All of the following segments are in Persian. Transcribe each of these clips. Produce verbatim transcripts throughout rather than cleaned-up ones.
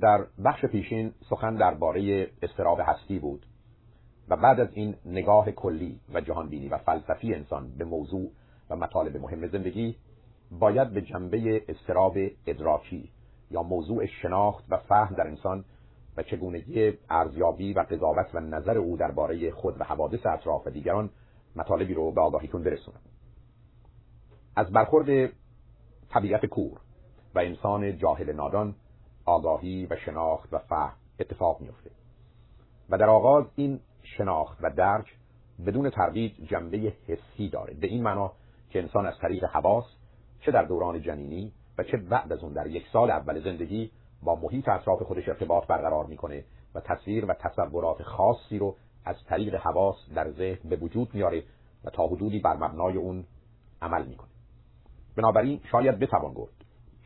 در بخش پیشین سخن درباره اضطراب هستی بود و بعد از این نگاه کلی و جهانبینی و فلسفی انسان به موضوع و مطالب مهم زندگی باید به جنبه اضطراب ادراکی یا موضوع شناخت و فهم در انسان و چگونگی ارزیابی و قضاوت و نظر او درباره خود و حوادث اطراف و دیگران مطالبی رو به آگاهیتون برسونم. از برخورد طبیعت کور و انسان جاهل نادان آگاهی و شناخت و فهم اتفاق میفته و در آغاز این شناخت و درک بدون تردید جنبه حسی داره، به این معنا که انسان از طریق حواس چه در دوران جنینی و چه بعد از اون در یک سال اول زندگی با محیط اطراف خودش ارتباط برقرار میکنه و تصویر و تصورات خاصی رو از طریق حواس در ذهن به وجود میاره و تا حدودی بر مبنای اون عمل میکنه. بنابراین شاید بتوان گفت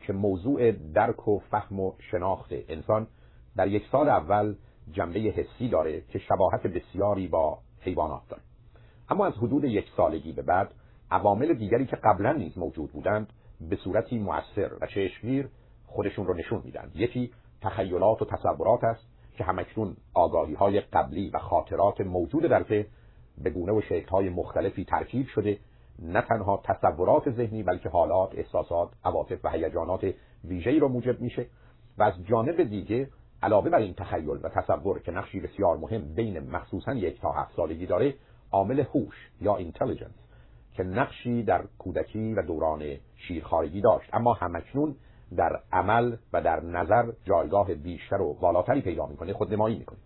که موضوع درک و فهم و شناخت انسان در یک سال اول جنبه حسی داره که شباهت بسیاری با حیوانات داره، اما از حدود یک سالگی به بعد عوامل دیگری که قبلا نیز موجود بودند به صورتی مؤثر و چشمگیر خودشون رو نشون میدن. یکی تخیلات و تصورات است که همکنون آگاهی های قبلی و خاطرات موجود در ذهن به گونه و شکل های مختلفی ترکیب شده، نه تنها تصورات ذهنی بلکه حالات، احساسات، عواطف و هیجانات ویژه‌ای را موجب میشه. و از جانب دیگه علاوه بر این تخیل و تصور که نقشی بسیار مهم بین مخصوصاً یک تا هفت سالگی داره، عامل هوش یا اینتلیجنس که نقشی در کودکی و دوران شیرخوارگی داشت اما همکنون در عمل و در نظر جایگاه بیشتر و بالاتری پیدا میکنه خودنمایی میکنه.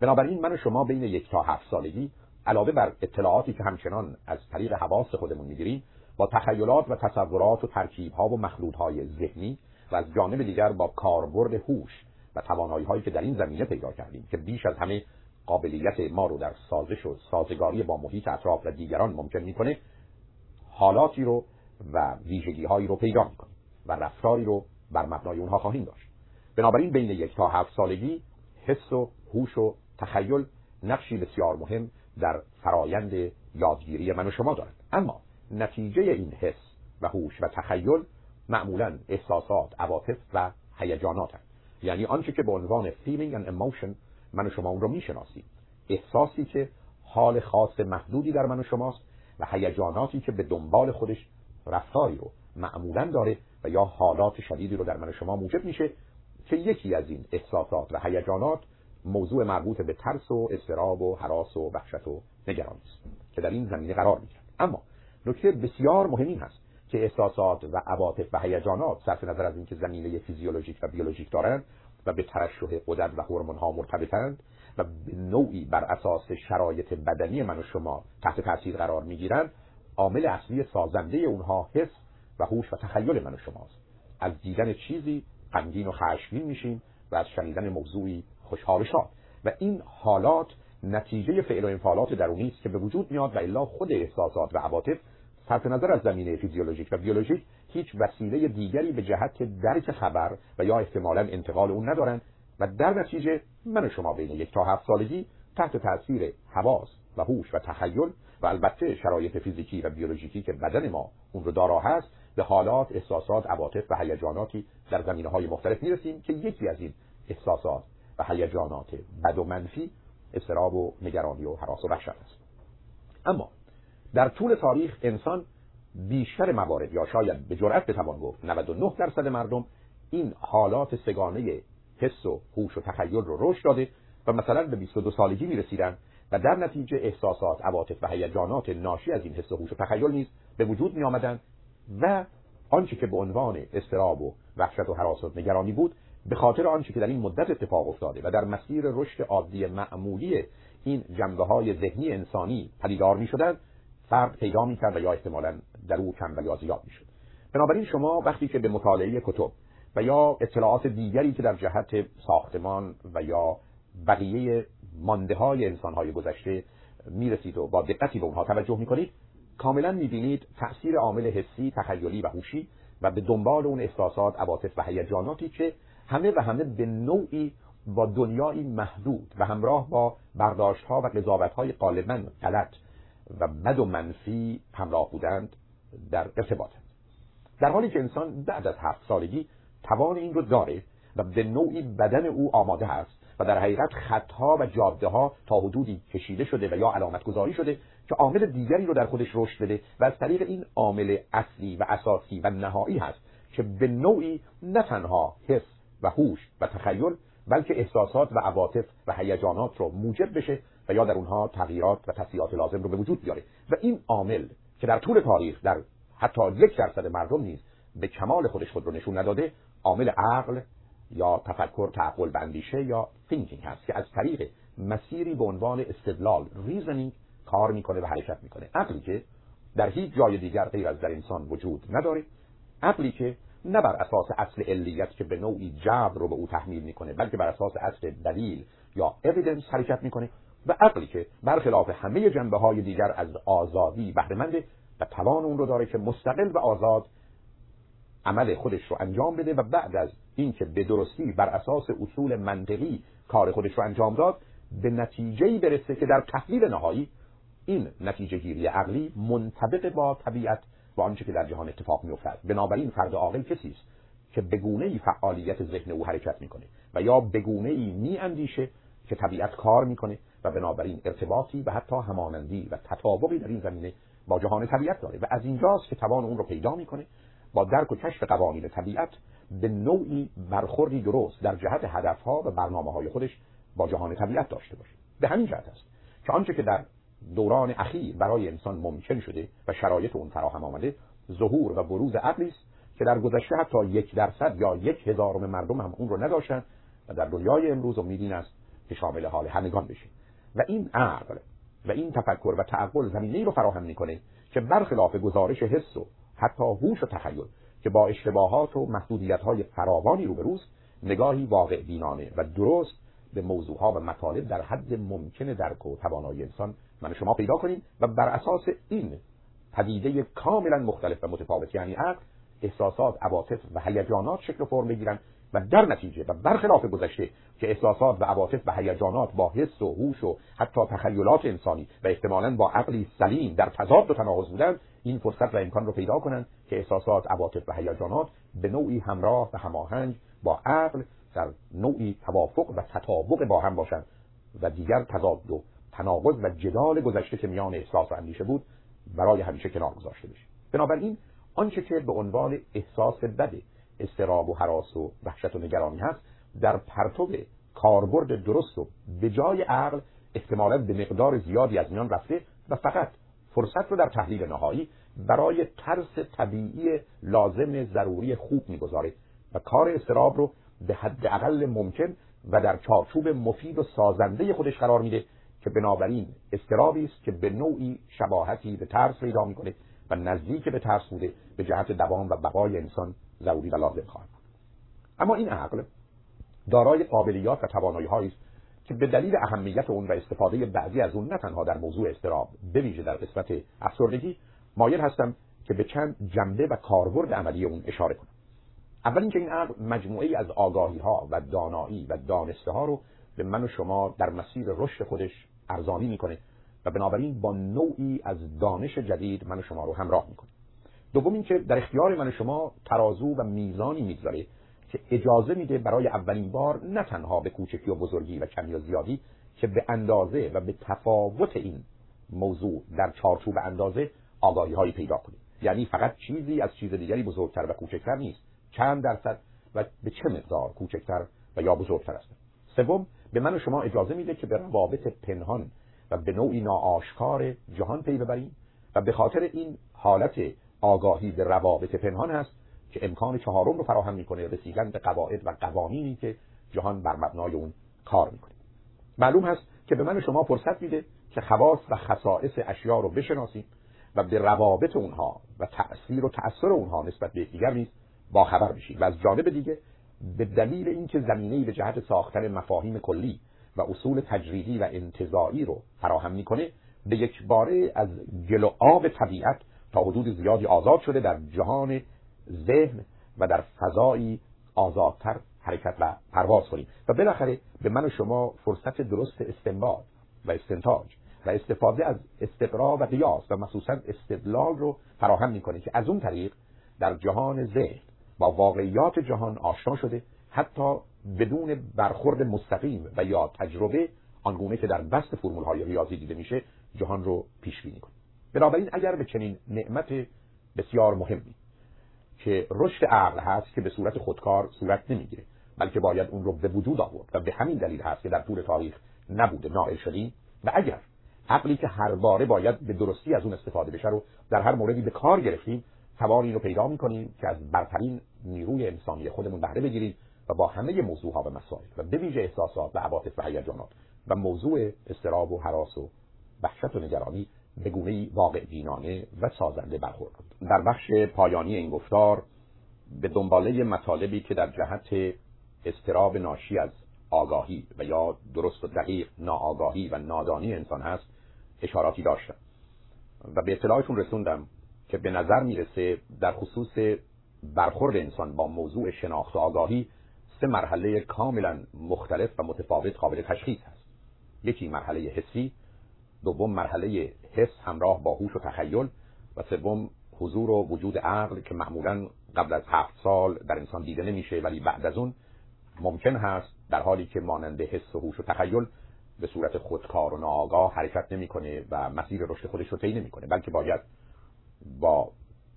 بنابراین من و شما بین یک تا هفت سالگی علاوه بر اطلاعاتی که همچنان از طریق حواس خودمون میگیریم، با تخیلات و تصورات و ترکیب‌ها و مخلوط‌های ذهنی و از جانب دیگر با کاربرد هوش و توانایی‌هایی که در این زمینه پیدا کردیم که بیش از همه قابلیت ما رو در سازش و سازگاری با محیط اطراف و دیگران ممکن می‌کنه، حالاتی رو و ویژگی‌هایی رو پیدا می‌کنیم و رفتاری رو بر مبنای اونها خواهیم داشت. بنابراین بین یک تا هفت سالگی حس و هوش و تخیل نقشی بسیار مهم در فرایند یادگیری من و شما دارد، اما نتیجه این حس و هوش و تخیل معمولاً احساسات، عواطف و هیجانات هست، یعنی آنچه که به عنوان feeling and emotion من و شما اون رو میشناسیم، احساسی که حال خاص محدودی در من و شماست و هیجاناتی که به دنبال خودش رفتاری رو معمولاً داره و یا حالات شدیدی رو در من و شما موجب میشه که یکی از این احساسات و هیجانات موضوع مربوط به ترس و اضطراب و هراس و وحشت و نگرانی است که در این زمینه قرار می‌گیرد. اما نکته بسیار مهمی هست که احساسات و عواطف و هیجانات صرف نظر از اینکه زمینه فیزیولوژیک و بیولوژیک دارند و به ترشح غدد و هورمون‌ها مرتبطند و به نوعی بر اساس شرایط بدنی من و شما تحت تاثیر قرار می‌گیرند، عامل اصلی سازنده اونها حس و هوش و تخیل من و شماست. از دیدن چیزی غمگین و خشمگین میشیم و از شنیدن موضوعی خوشحال شد و این حالات نتیجه فعل و انفعالات درونی است که به وجود میاد و الا خود احساسات و عواطف صرف نظر از زمینه فیزیولوژیک و بیولوژیک هیچ وسیله دیگری به جهت درک خبر و یا احتمالاً انتقال اون ندارند و در نتیجه من و شما بین یک تا هفت سالگی تحت تاثیر حواس و هوش و تخیل و البته شرایط فیزیکی و بیولوژیکی که بدن ما اون رو دارا هست به حالات، احساسات، عواطف و هیجاناتی در زمینه‌های مختلف میرسیم که یکی از این احساسات و هیجانات بد و منفی اضطراب و نگرانی و هراس و وحشت است. اما در طول تاریخ انسان بیشتر موارد یا شاید به جرأت بتوان گفت نود و نه درصد مردم این حالات سگانه حس و هوش و تخیل رو رشد داده و مثلا به بیست و دو سالگی میرسیدن و در نتیجه احساسات، عواطف و هیجانات ناشی از این حس و هوش و تخیل نیز به وجود می آمدن و آنچه که به عنوان اضطراب و وحشت و هراس و نگرانی بود به خاطر آنچه که در این مدت اتفاق افتاده و در مسیر رشد عادی معمولی این جنبه‌های ذهنی انسانی پدیدار می‌شدند، فرق پیدا می‌کرد و یا احتمالاً در او کم و یا زیاد می‌شد. بنابراین شما وقتی که به مطالعه کتب و یا اطلاعات دیگری که در جهت ساختمان و یا بقیه مانده‌های انسان‌های گذشته می‌رسید و با دقتی به اونها توجه می‌کنید، کاملاً می‌بینید تأثیر عامل حسی، تخیلی و هوشی و به دنبال اون احساسات، عواطف و هیجاناتی که همه و همه به نوعی با دنیایی محدود و همراه با برداشت‌ها و قضاوت‌های غالباً غلط و بد و منفی همراه بودند در ارتباطند. در حالی که انسان بعد از هفت سالگی توان این رو داره و به نوعی بدن او آماده است و در حقیقت خطها و جاده ها تا حدودی کشیده شده و یا علامت گذاری شده که عامل دیگری رو در خودش رشد بده و از طریق این عامل اصلی و اساسی و نهایی هست که به نوعی نه تنها حس و هوش و تخیل بلکه احساسات و عواطف و هیجانات رو موجب بشه و یا در اونها تغییرات و تصحیحات لازم رو به وجود بیاره و این عامل که در طول تاریخ در حتی یک درصد مردم نیز به کمال خودش خود رو نشون نداده، عامل عقل یا تفکر، تعقل و اندیشه یا thinking هست که از طریق مسیری به عنوان استدلال reasoning کار میکنه و حرکت میکنه. عقلی که در هیچ جای دیگر غیر از در انسان وجود نداره، عقلی که نه بر اساس اصل علیت که به نوعی جبر رو به او تحمیل میکنه بلکه بر اساس اصل دلیل یا evidence حرکت میکنه و عقلی که برخلاف همه جنبه های دیگر از آزادی بهره مند و توان اون رو داره که مستقل و آزاد عمل خودش رو انجام بده و بعد از اینکه به درستی بر اساس اصول منطقی کار خودش رو انجام داد به نتیجه‌ای برسه که در تحلیل نهایی این نتیجه گیری عقلی منطبق با طبیعت و آنچه که در جهان اتفاق می‌افتد. بنابراین فرد عاقل کسی است که به گونه‌ای فعالیت ذهن او حرکت می‌کنه و یا به گونه‌ای می‌اندیشه که طبیعت کار می‌کنه و بنابراین ارتباطی و حتی همانندی و تطابقی در این زمینه با جهان طبیعت داره و از اینجاست که توان اون رو پیدا می‌کنه با درک و کشف قوانین طبیعت به نوعی برخوردی درست در جهت هدف‌ها و برنامه‌های خودش با جهان طبیعت داشته باشه. به همین جهت است که آنچه که در دوران اخیر برای انسان ممکن شده و شرایط اون فراهم آمده، ظهور و بروز عقلی است که در گذشته حتی یک درصد یا یک هزارم مردم هم اون رو نداشتن و در دنیای امروز امید این است که شامل حال همگان بشه. و این عقل و این تفکر و تعقل زمینه‌ای رو فراهم می‌کنه که برخلاف گزارش حس و حتی هوش و تخیل که با اشتباهات و محدودیت‌های فراوانی روبروست، نگاهی واقع بینانه و درست به موضوعها و مطالب در حد ممکن درک و توانایی انسان من و شما پیدا کنیم و بر اساس این پدیده کاملا مختلف و متفاوت یعنی عقل، احساسات، عواطف و هیجانات شکل و فرم بگیرن و در نتیجه و برخلاف گذشته که احساسات و عواطف و هیجانات با حس و هوش و حتی تخیلات انسانی و احتمالاً با عقلی سلیم در تضاد و تناقض بودن، این فرصت و امکان رو پیدا کنن که احساسات، عواطف و هیجانات به نوعی همراه و هماهنگ با عقل در نوعی توافق و تطابق با هم باشن و دیگر تضاد و تناقض و جدال گذشته که میان احساس و اندیشه بود برای همیشه کنار گذاشته بشه. بنابراین آنچه که به عنوان احساس بد، اضطراب و هراس و وحشت و نگرانی هست، در پرتو کاربرد درست و به جای عقل احتمالاً به مقدار زیادی از میان رفته و فقط فرصت رو در تحلیل نهایی برای ترس طبیعی لازم ضروری خوب می‌گذاره و کار اضطراب رو به حد اقل ممکن و در چارچوب مفید و سازنده خودش قرار میده که بنابراین اضطرابی است که به نوعی شباهتی به ترس پیدا می‌کنه و نزدیک به ترس بوده به جهت دوام و بقای انسان ضروری و لازم خواهد. اما این عقل دارای قابلیات و توانایی‌هایی است که به دلیل اهمیت اون و استفاده بعضی از اون نه تنها در موضوع اضطراب، به ویژه در قسمت افسردگی مایل هستم که به چند جنبه و کاربرد عملی اون اشاره کنم. اول اینکه این عقل مجموعه‌ای از آگاهی‌ها و دانایی و دانسته‌ها رو به من و شما در مسیر رشد خودش ارزانی میکنه و بنابراین با نوعی از دانش جدید من و شما رو همراه میکنه. دوم اینکه در اختیار من و شما ترازو و میزانی میذاره که اجازه میده برای اولین بار نه تنها به کوچکی و بزرگی و کمی و زیادی که به اندازه و به تفاوت این موضوع در چارچوب اندازه آگاهی هایی پیدا کنه. یعنی فقط چیزی از چیز دیگری بزرگتر و کوچکتر نیست، چند درصد و به چه مقدار کوچکتر و یا بزرگتر است. سوم، به من و شما اجازه میده که به روابط پنهان و به نوعی ناآشکار جهان پی ببریم و به خاطر این حالت آگاهی به روابط پنهان هست که امکان چهارم رو فراهم میکنه، رسیدن به قواعد و قوانینی که جهان بر مبنای اون کار میکنه. معلوم هست که به من و شما فرصت میده که خواص و خصائص اشیا رو بشناسیم و به روابط اونها و تأثیر و تأثیر اونها نسبت به دیگر نیز با خبر بشیم. و از جانب دیگه به دلیل اینکه زمینه‌ای به جهت ساختن مفاهیم کلی و اصول تجریدی و انتزاعی رو فراهم می‌کنه، به یک باره از گل و آب طبیعت تا حدود زیادی آزاد شده در جهان ذهن و در فضایی آزادتر حرکت و پرواز کنیم و بالاخره به من و شما فرصت درست استنباط و استنتاج و استفاده از استقرا و قیاس و مخصوصا استدلال رو فراهم می‌کنه که از اون طریق در جهان ذهن با واقعیات جهان آشنا شده، حتی بدون برخورد مستقیم و یا تجربه آنگونه که در بسط فرمول‌های ریاضی دیده میشه جهان رو پیش بینی کنیم. بنابراین اگر به چنین نعمت بسیار مهمی که رشد عقل هست که به صورت خودکار صورت نمیگیره بلکه باید اون رو به وجود آورد و به همین دلیل هست که در طول تاریخ نبوده، نائل شدیم، و اگر عقلی که هر باره باید به درستی از اون استفاده بشه رو در هر موردی به کار گرفتیم، توان این رو پیدا می‌کنیم که از برترین نیروی انسانی خودمون بهره بگیریم و با همه موضوع‌ها و مسائل و به ویژه احساسات و عواطف و هیجانات و موضوع اضطراب و هراس و وحشت و نگرانی به گونه‌ای واقع بینانه و سازنده برخورد کنیم. در بخش پایانی این گفتار به دنباله مطالبی که در جهت اضطراب ناشی از آگاهی و یا درست و دقیق ناآگاهی و نادانی انسان هست اشاراتی داشتم و به اطلاعشون رسوندم که به نظر میرسه در خصوص برخورد انسان با موضوع شناخت آگاهی سه مرحله کاملا مختلف و متفاوت قابل تشخیص هست. یکی مرحله حسی، دوم مرحله حس همراه با هوش و تخیل، و سوم حضور و وجود عقل که معمولا قبل از هفت سال در انسان دیده نمیشه ولی بعد از اون ممکن هست، در حالی که مانند حس و هوش و تخیل به صورت خودکار و ناآگاه حرکت نمیکنه و مسیر رشد خودش رو طی نمیکنه بلکه باید با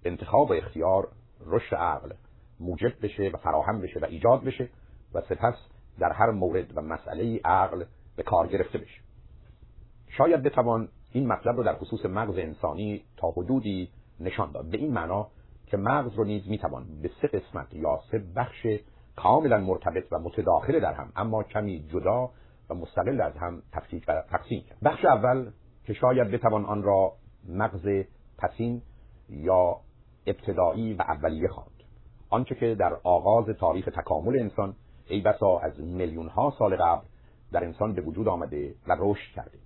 انتخاب و اختیار رشد عقل موجب بشه و فراهم بشه و ایجاد بشه و سپس در هر مورد و مسئله عقل به کار گرفته بشه. شاید بتوان این مطلب رو در خصوص مغز انسانی تا حدودی نشان داد، به این معنا که مغز رو نیز میتوان به سه قسمت یا سه بخش کاملا مرتبط و متداخل در هم اما کمی جدا و مستقل از هم تفکیک و تقسیم کرد. بخش اول که شاید بتوان آن را مغز پسین یا ابتدایی و اولیه خواند، آنچه که در آغاز تاریخ تکامل انسان ای بسا از میلیون ها سال قبل در انسان به وجود آمده و رشد کرده،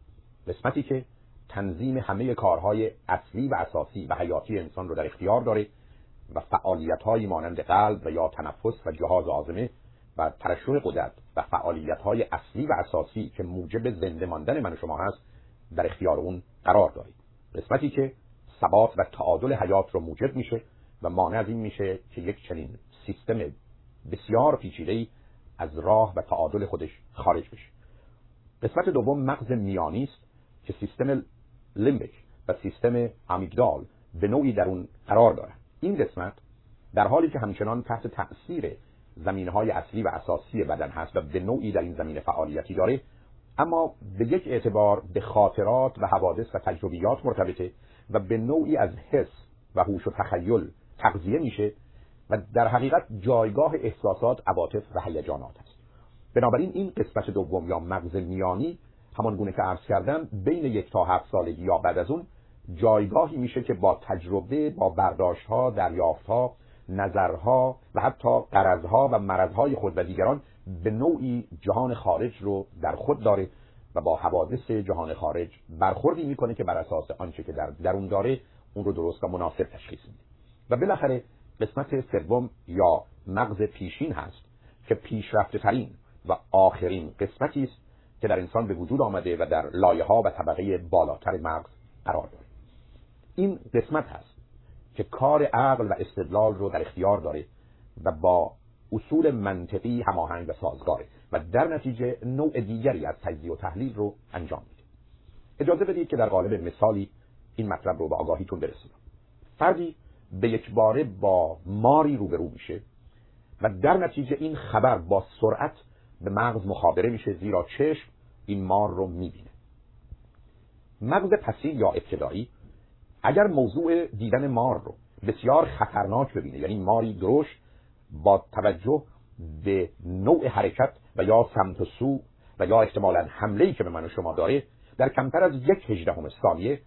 قسمتی که تنظیم همه کارهای اصلی و اساسی و حیاتی انسان را در اختیار داره و فعالیت‌های مانند قلب و یا تنفس و جهاز هاضمه و ترشح قدرت و فعالیت‌های اصلی و اساسی که موجب زنده ماندن من و شما هست در اختیار اون قرار دارید. قسمتی که ثبات و تعادل حیات رو موجب میشه و مانع از این میشه که یک چنین سیستم بسیار پیچیده‌ای از راه و تعادل خودش خارج بشه. قسمت دوم مغز میانی است که سیستم لیمبیک و سیستم آمیگدال به نوعی در اون قرار داره. این قسمت در حالی که همچنان تحت تأثیر زمینه‌های اصلی و اساسی بدن هست و به نوعی در این زمینه فعالیتی داره، اما به یک اعتبار به خاطرات و حوادث و تجربیات مرتبطه و به نوعی از حس و هوش و تخیل تغذیه میشه و در حقیقت جایگاه احساسات، عواطف و هیجانات است. بنابراین این قسمت دوم یا مغز میانی همان گونه که عرض کردم بین یک تا هفت سالگی یا بعد از اون جایگاهی میشه که با تجربه، با برداشت‌ها، دریافت‌ها، نظرها و حتی غرض‌ها و مرض‌های خود و دیگران به نوعی جهان خارج رو در خود داره و با حوادث جهان خارج برخوردی میکنه که بر اساس آنچه که در درون داره اون رو درست و مناسب تشخیص میده. و بالاخره قسمت سوم یا مغز پیشین هست که پیشرفته‌ترین و آخرین قسمتی است که در انسان به وجود آمده و در لایه‌ها و طبقه بالاتر مغز قرار داره. این قسمت هست که کار عقل و استدلال رو در اختیار داره و با اصول منطقی هماهنگ و سازگاره و در نتیجه نوع دیگری از تجزیه و تحلیل رو انجام میده. اجازه بدید که در قالب مثالی این مطلب رو به آگاهیتون برسونم. فردی به یک باره با ماری روبرو میشه و در نتیجه این خبر با سرعت به مغز مخابره میشه، زیرا چشم این مار رو میبینه. مغز پسین یا ابتدایی اگر موضوع دیدن مار رو بسیار خطرناک ببینه، یعنی ماری درشت با توجه به نوع حرکت و یا سمت و سو و یا احتمالاً حمله‌ای که به من و شما داره، در کمتر از یک هجدهم ثانیه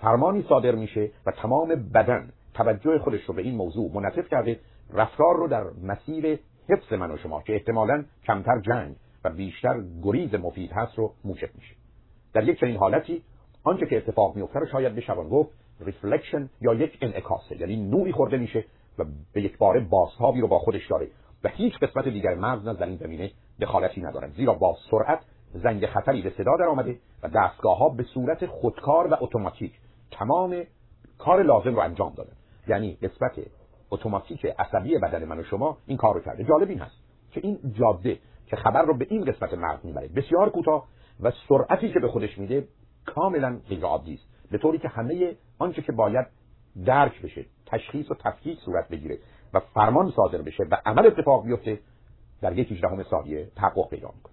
فرمانی صادر میشه و تمام بدن توجه خودش رو به این موضوع منصرف کرده، رفتار رو در مسیر حفظ من و شما که احتمالاً کمتر جنگ و بیشتر گریز مفید هست رو موجب میشه. در یک چنین حالتی آنچه که اتفاق میفته رو شاید بشوان گفت ریفلکشن یا یک انعکاسه، یعنی نوعی خورده میشه و به یک باره بازتابی رو با خودش داره و هیچ قسمت دیگر مغز نه در این زمینه دخالتی نداره، زیرا با سرعت زنگ خطری به صدا در آمده و دستگاه‌ها به صورت خودکار و اتوماتیک تمام کار لازم رو انجام دادن، یعنی قسمت اتوماتیک عصبی بدن من و شما این کار رو کرده. جالب این هست که این جاده که خبر رو به این قسمت مغز میبره بسیار کوتاه و سرعتی که به خودش میده کاملا غیر عادی است، به طوری که همه آنچه که باید درک بشه، تشخیص و تفکیک صورت بگیره و فرمان صادر بشه و عمل اتفاق بیفته، در یک هجدهم ثانیه تحقق پیدا میکنه.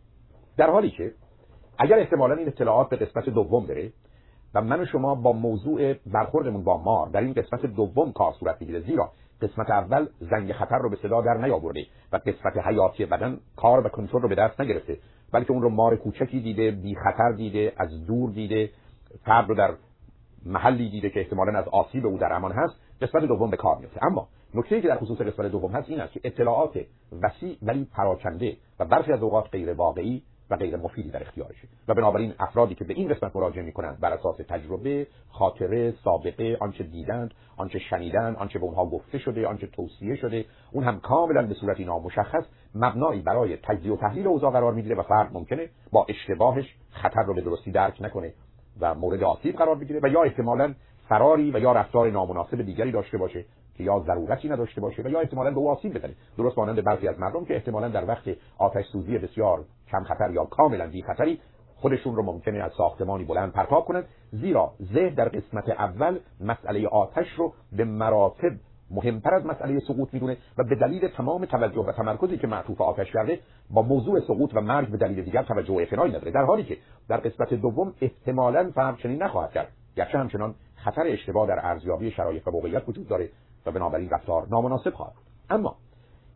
در حالی که اگر احتمالاً این اطلاعات به قسمت دوم بره و من و شما با موضوع برخوردمون با مار در این قسمت دوم کار صورت میگیره، زیرا قسمت اول زنگ خطر رو به صدا در نیاورده و قسمت حیاتی بدن کار و کنترل رو به دست نگرفته، بلکه اون رو مار کوچکی دیده، بی خطر دیده، از دور دیده، فرد رو در محلی دیده که احتمالاً از آسیب او در امان هست، قسمت دوم به کار میفته. اما نکته‌ای که در خصوص قسمت دوم هست این است که اطلاعات وسیع ولی پراکنده و برخی از اوقات غیر واقعی و غیر مفیدی در اختیارشه و بنابراین افرادی که به این قسمت مراجعه میکنند بر اساس تجربه، خاطره، سابقه، آنچه دیدند، آنچه شنیدند، آنچه به اونها گفته شده، آنچه توصیه شده، اون هم کاملا به صورت نامشخص مبنایی برای تجزیه و تحلیل اوضاع قرار میگیره و فرد ممکنه با اشتباهش خطر رو به درستی درک نکنه و مورد آسیب قرار بگیره و یا احتمالاً فراری و یا رفتار نامناسب دیگری داشته باشه که یا ضرورتی نداشته باشه و یا احتمالاً به آسیب بزنه، درست مانند برخی از مردم که احتمالاً در وقت آتش سوزی بسیار کم خطر یا کاملاً بی خطری خودشون رو ممکنه از ساختمانی بلند پرتاب کنند، زیرا ذهن در قسمت اول مسئله آتش رو به مراتب مهمتر از مسئله سقوط میدونه و به دلیل تمام توجه و تمرکزی که معطوف آتش کرده با موضوع سقوط و مرگ به دلیل دیگر توجه و اعتنایی نداره، در حالی که در قسمت دوم احتمالاً فرق چنین نخواهد کرد، گرچه همچنان خطر اشتباه در ارزیابی شرایط و موقعیت وجود داره و بنابراین رفتار نامناسب خواهد. اما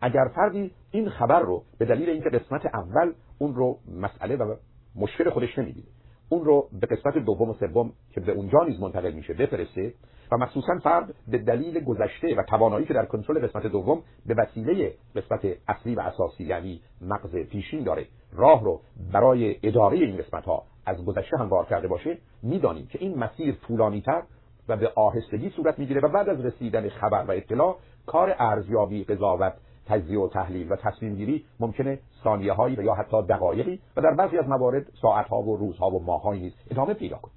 اگر فردی این خبر رو به دلیل اینکه قسمت اول اون رو مسئله و مشکل خودش نمی‌دید، اون رو به قسمت دوم و سوم که به اونجا نیز منتقل میشه بفرسته و مخصوصا فرد به دلیل گذشته و توانایی که در کنترل قسمت دوم به وسیله قسمت اصلی و اساسی یعنی مغز پیشین داره راه رو برای اداره این قسمت‌ها از گذشته هموار کرده باشه، میدانیم که این مسیر طولانی‌تر و به آهستگی صورت میگیره و بعد از رسیدن خبر و اطلاع کار ارزیابی، قضاوت، تجزیه و تحلیل و تصمیم گیری ممکنه ثانیه‌هایی و یا حتی دقایقی و در بعضی از موارد ساعت‌ها و روزها و ماه‌هایی نیز ادامه پیدا کنه.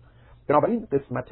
بنابراین قسمت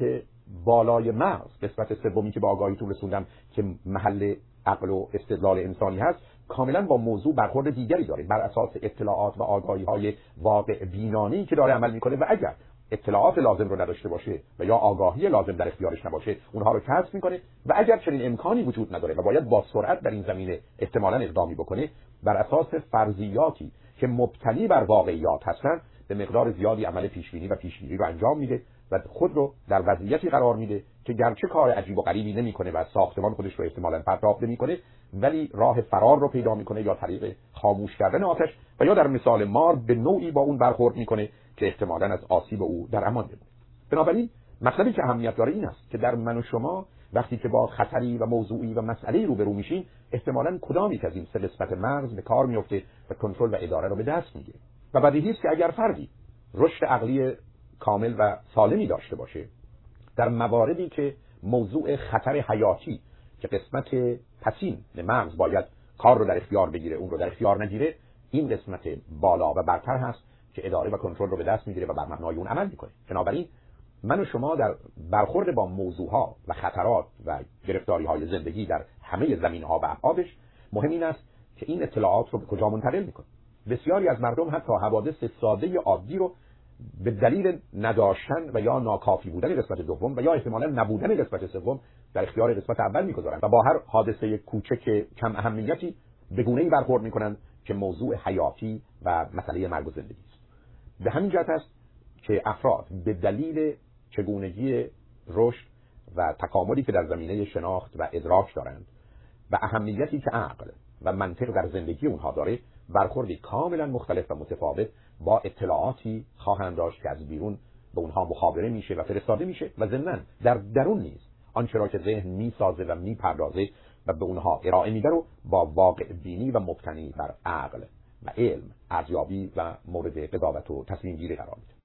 بالای مغز، قسمت سومی که با آگاهیتون رسوندم که محل عقل و استدلال انسانی هست، کاملا با موضوع برخورد دیگری داره، بر اساس اطلاعات و آگاهی‌های واقع بینانه‌ای که داره عمل می‌کنه و اگر اطلاعات لازم رو نداشته باشه و یا آگاهی لازم در اختیارش نباشه اونها رو کسب میکنه و اگر چنین امکانی وجود نداره و باید با سرعت در این زمینه احتمالاً اقدامی بکنه، بر اساس فرضیاتی که مبتنی بر واقعیات هستن به مقدار زیادی عمل پیشبینی و پیشگیری رو انجام میده و خود رو در وضعیتی قرار میده که گرچه کار عجیب و غریبی نمیکنه و ساختمان خودش رو احتمالاً پرتاب نمیکنه، ولی راه فرار رو پیدا میکنه یا طریق خاموش کردن آتش و یا در مثال مار به نوعی با اون برخورد میکنه که احتمالاً از آسیب او در امان بمونه. بنابراین مطلبی که اهمیت داره این است که در من و شما وقتی که با خطری و موضوعی و مسئله‌ای روبرو میشین، احتمالاً کدامی که از این سه قسمت مغز به کار میفته و کنترل و اداره رو به دست میگیره. و بدیهی است که اگر فردی رشد عقلی کامل و سالمی داشته باشه، در مواردی که موضوع خطر حیاتی که قسمت پسین مغز باید کار رو در اختیار بگیره، اون رو در اختیار نگیره، این قسمت بالا و برتر هست که اداره و کنترل رو به دست میگیره و بر مبنای اون عمل میکنه. بنابراین من و شما در برخورد با موضوعها و خطرات و گرفتاریهای زندگی در همه زمینها و ابعادش، مهم این است که این اطلاعات رو به کجا منتقل میکنه. بسیاری از مردم حتی حوادث ساده عادی رو به دلیل نداشتن و یا ناکافی بودن قسمت دوم و یا احتمالاً نبودن قسمت سوم در اختیار قسمت اول میگذارند و با هر حادثه کوچک کم اهمیتی به گونه‌ای برخورد میکنند که موضوع حیاتی و مسئله مرگ و زندگی است. به همین جهت است که افراد به دلیل چگونگی رشد و تکاملی که در زمینه شناخت و ادراک دارند و اهمیتی که عقل و منطق در زندگی اونها داره، برخوردی کاملا مختلف و متفاوت با اطلاعاتی خواهند داشت که از بیرون به اونها مخابره میشه و فرستاده میشه و ضمناً در درون نیز آنچه را که ذهن میسازه و میپردازه و به اونها ارائه میده رو با واقع بینی و مبتنی بر عقل و علم ارزیابی و مورد قضاوت و تصمیم گیری قرار میده.